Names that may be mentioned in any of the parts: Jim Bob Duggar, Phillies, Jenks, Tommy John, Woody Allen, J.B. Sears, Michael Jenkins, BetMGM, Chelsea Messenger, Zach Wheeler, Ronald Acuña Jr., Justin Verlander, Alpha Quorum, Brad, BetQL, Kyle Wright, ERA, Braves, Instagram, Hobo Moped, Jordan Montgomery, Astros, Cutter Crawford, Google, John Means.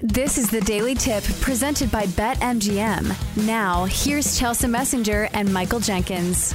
This is the Daily Tip presented by BetMGM. Now, here's Chelsea Messenger and Michael Jenkins.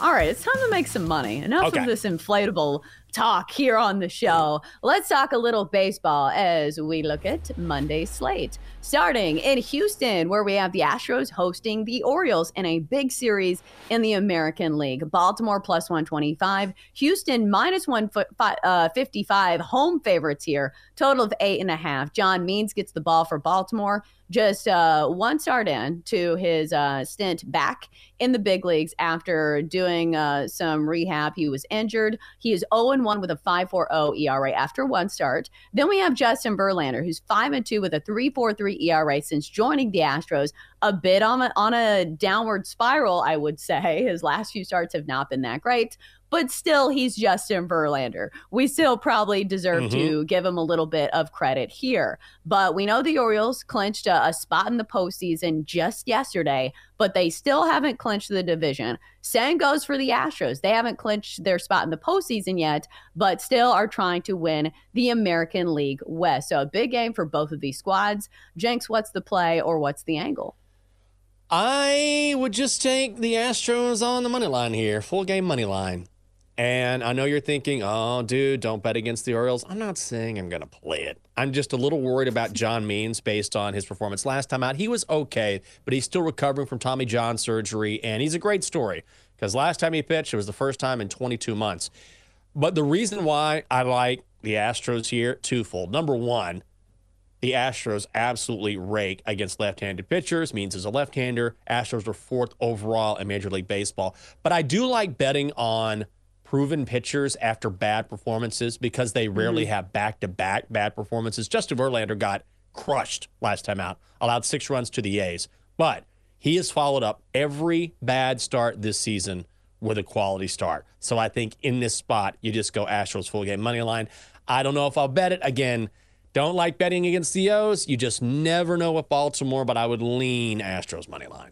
All right, it's time to make some money. Enough of this inflatable talk here on the show. Let's talk a little baseball as we look at Monday's slate. Starting in Houston, where we have the Astros hosting the Orioles in a big series in the American League. Baltimore plus 125, Houston minus 155, home favorites here, total of 8.5. John Means gets the ball for Baltimore. Just one start in to his stint back in the big leagues after doing some rehab. He was injured. He is 0-1 with a 5.40 ERA after one start. Then we have Justin Verlander, who's 5-2 with a 3.43 ERA since joining the Astros. A bit on a downward spiral, I would say. His last few starts have not been that great. But still, he's Justin Verlander. We still probably deserve to give him a little bit of credit here. But we know the Orioles clinched a spot in the postseason just yesterday, but they still haven't clinched the division. Same goes for the Astros. They haven't clinched their spot in the postseason yet, but still are trying to win the American League West. So a big game for both of these squads. Jenks, what's the play or what's the angle? I would just take the Astros on the money line here, full game money line. And I know you're thinking, oh, dude, don't bet against the Orioles. I'm not saying I'm going to play it. I'm just a little worried about John Means based on his performance last time out. He was okay, but he's still recovering from Tommy John surgery, and he's a great story because last time he pitched, it was the first time in 22 months. But the reason why I like the Astros here, twofold. Number one, the Astros absolutely rake against left-handed pitchers. Means is a left-hander. Astros were 4th overall in Major League Baseball. But I do like betting on proven pitchers after bad performances because they rarely have back-to-back bad performances. Justin Verlander got crushed last time out, allowed 6 runs to the A's, but he has followed up every bad start this season with a quality start. So I think in this spot, you just go Astros full game money line. I don't know if I'll bet it. Again, don't like betting against the O's. You just never know with Baltimore, but I would lean Astros money line.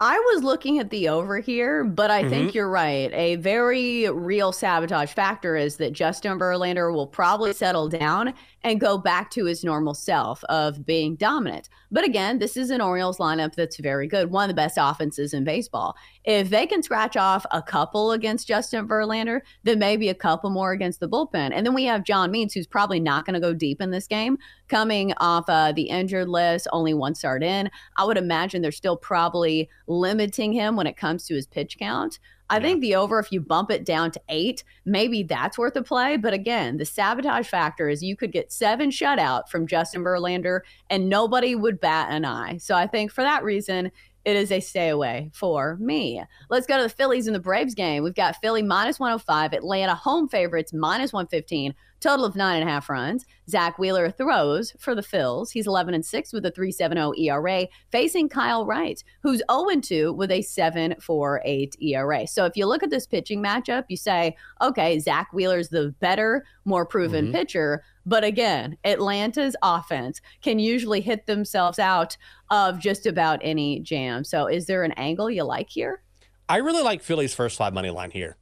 I was looking at the over here, but I think you're right. A very real sabotage factor is that Justin Verlander will probably settle down and go back to his normal self of being dominant. But again, this is an Orioles lineup that's very good, one of the best offenses in baseball. If they can scratch off a couple against Justin Verlander, then maybe a couple more against the bullpen. And then we have John Means, who's probably not going to go deep in this game, coming off the injured list, only one start in. I would imagine they're still probably limiting him when it comes to his pitch count. I think the over, if you bump it down to 8, maybe that's worth a play. But again, the sabotage factor is you could get 7 shutout from Justin Verlander and nobody would bat an eye. So I think for that reason, it is a stay away for me. Let's go to the Phillies and the Braves game. We've got Philly minus 105, Atlanta home favorites minus 115, total of 9.5 runs. Zach Wheeler throws for the Phils. He's 11-6 with a 3.70 ERA, facing Kyle Wright, who's 0-2 with a 7.48 ERA. So if you look at this pitching matchup, you say, okay, Zach Wheeler's the better, more proven pitcher. But again, Atlanta's offense can usually hit themselves out of just about any jam. So is there an angle you like here? I really like Philly's first 5 money line here.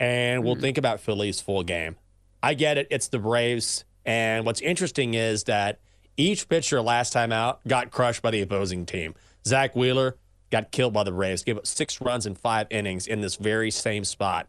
And we'll think about Philly's full game. I get it. It's the Braves. And what's interesting is that each pitcher last time out got crushed by the opposing team. Zach Wheeler got killed by the Braves, gave up 6 runs in 5 innings in this very same spot.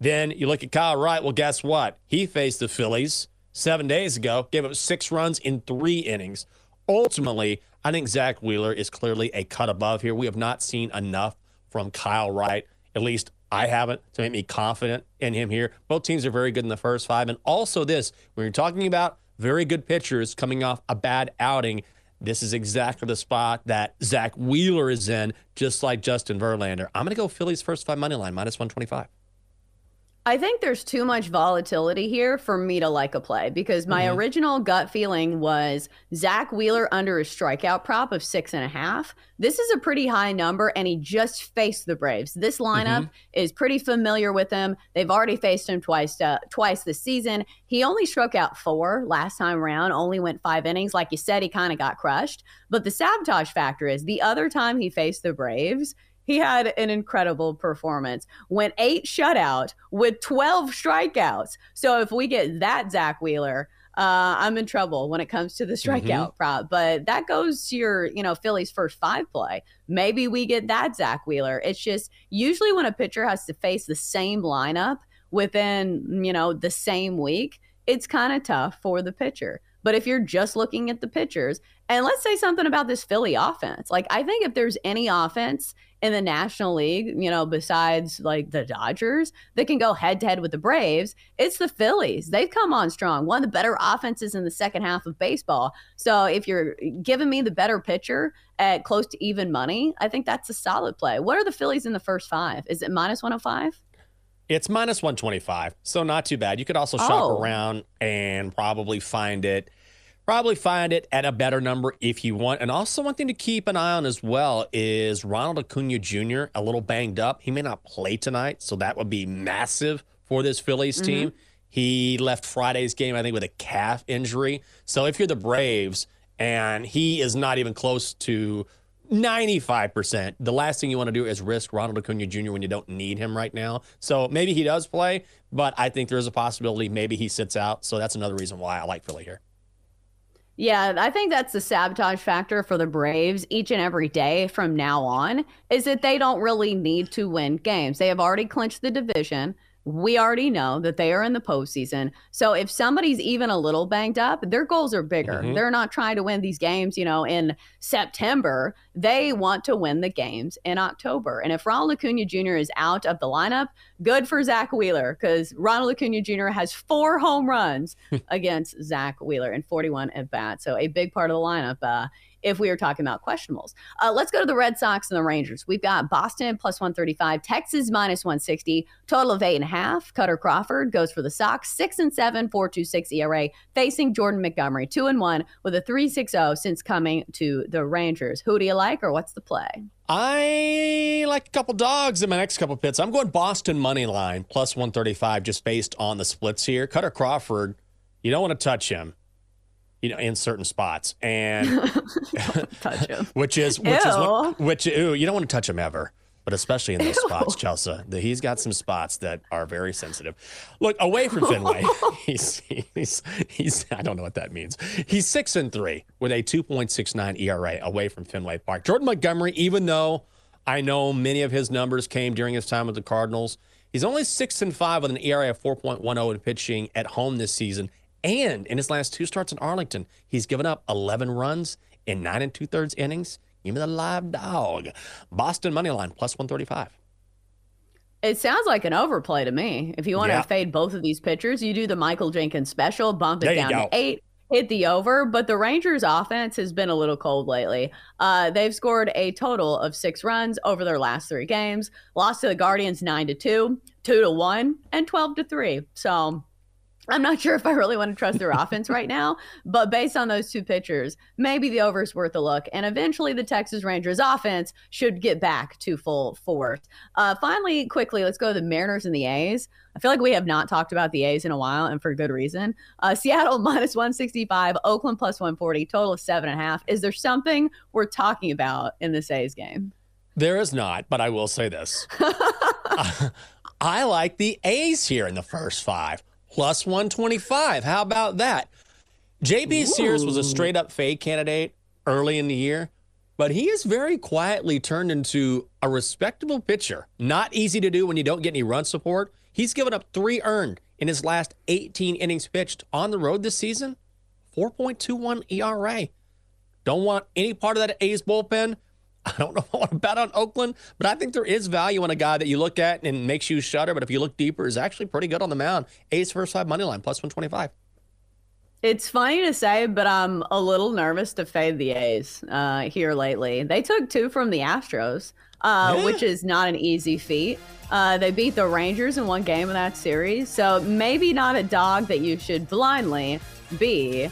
Then you look at Kyle Wright. Well, guess what? He faced the Phillies 7 days ago, gave up 6 runs in 3 innings. Ultimately, I think Zach Wheeler is clearly a cut above here. We have not seen enough from Kyle Wright, at least I haven't, to make me confident in him here. Both teams are very good in the first 5. And also this, when you're talking about very good pitchers coming off a bad outing, this is exactly the spot that Zach Wheeler is in, just like Justin Verlander. I'm going to go Phillies first 5 money line, minus 125. I think there's too much volatility here for me to like a play because my original gut feeling was Zach Wheeler under a strikeout prop of 6.5. This is a pretty high number, and he just faced the Braves. This lineup is pretty familiar with him. They've already faced him twice this season. He only struck out 4 last time around, only went 5 innings. Like you said, he kind of got crushed. But the sabotage factor is the other time he faced the Braves, he had an incredible performance. Went 8 shutout with 12 strikeouts. So if we get that Zach Wheeler, I'm in trouble when it comes to the strikeout prop. But that goes to your, you know, Phillies first five play. Maybe we get that Zach Wheeler. It's just usually when a pitcher has to face the same lineup within, you know, the same week, it's kind of tough for the pitcher. But if you're just looking at the pitchers, and let's say something about this Philly offense. Like, I think if there's any offense in the National League, you know, besides like the Dodgers that can go head to head with the Braves, it's the Phillies. They've come on strong. One of the better offenses in the second half of baseball. So if you're giving me the better pitcher at close to even money, I think that's a solid play. What are the Phillies in the first five? Is it minus 105? It's minus 125, so not too bad. You could also shop around and probably find it at a better number if you want. And also one thing to keep an eye on as well is Ronald Acuña Jr., a little banged up. He may not play tonight, so that would be massive for this Phillies team. He left Friday's game, I think, with a calf injury. So if you're the Braves and he is not even close to 95%. The last thing you want to do is risk Ronald Acuña Jr. when you don't need him right now. So maybe he does play, but I think there is a possibility maybe he sits out. So that's another reason why I like Philly here. Yeah, I think that's the sabotage factor for the Braves each and every day from now on, is that they don't really need to win games. They have already clinched the division. We already know that they are in the postseason. So if somebody's even a little banged up, their goals are bigger. They're not trying to win these games, you know, in September. They want to win the games in October. And if Ronald Acuña Jr. is out of the lineup, good for Zach Wheeler, because Ronald Acuña Jr. has 4 home runs against Zach Wheeler in 41 at bats. So a big part of the lineup if we are talking about questionables. Let's go to the Red Sox and the Rangers. We've got Boston plus 135, Texas minus 160, total of 8.5. Cutter Crawford goes for the Sox, 6-7, 4.26 ERA, facing Jordan Montgomery, 2-1 with a 3.60 since coming to the Rangers. Who do you like, or what's the play? I like a couple dogs in my next couple pits. I'm going Boston money line plus 135 just based on the splits here. Cutter Crawford, you don't want to touch him, you know, in certain spots, and touch him. which is you don't want to touch him ever, but especially in those spots, Chelsea. He's got some spots that are very sensitive. Look, away from Fenway, he's I don't know what that means. He's 6-3 with a 2.69 ERA away from Fenway Park. Jordan Montgomery, even though I know many of his numbers came during his time with the Cardinals, he's only 6-5 with an ERA of 4.10 in pitching at home this season. And in his last 2 starts in Arlington, he's given up 11 runs in 9 2/3 innings. Give me the live dog. Boston money line plus 135. It sounds like an overplay to me. If you want to fade both of these pitchers, you do the Michael Jenkins special, bump it down to 8. Hit the over, but the Rangers' offense has been a little cold lately. They've scored a total of 6 runs over their last 3 games. Lost to the Guardians 9-2, 2-1, and 12-3. So I'm not sure if I really want to trust their offense right now, but based on those 2 pitchers, maybe the over is worth a look. And eventually the Texas Rangers offense should get back to full force. Finally, quickly, let's go to the Mariners and the A's. I feel like we have not talked about the A's in a while, and for good reason. Seattle minus 165, Oakland plus 140, total of 7.5. Is there something we're talking about in this A's game? There is not, but I will say this. I like the A's here in the first 5. Plus 125. How about that? J.B. Sears was a straight-up fade candidate early in the year, but he has very quietly turned into a respectable pitcher. Not easy to do when you don't get any run support. He's given up 3 earned in his last 18 innings pitched on the road this season. 4.21 ERA. Don't want any part of that A's bullpen. I don't know if I want to bet on Oakland, but I think there is value on a guy that you look at and makes you shudder, but if you look deeper, is actually pretty good on the mound. A's first 5 money line, plus 125. It's funny to say, but I'm a little nervous to fade the A's here lately. They took 2 from the Astros, which is not an easy feat. They beat the Rangers in 1 game of that series, so maybe not a dog that you should blindly be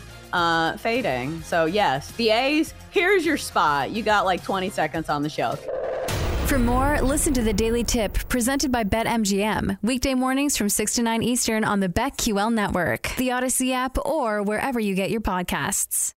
fading. So yes, the A's, here's your spot. You got like 20 seconds on the show. For more, listen to the Daily Tip presented by BetMGM. Weekday mornings from 6 to 9 Eastern on the BetQL network, the Odyssey app, or wherever you get your podcasts.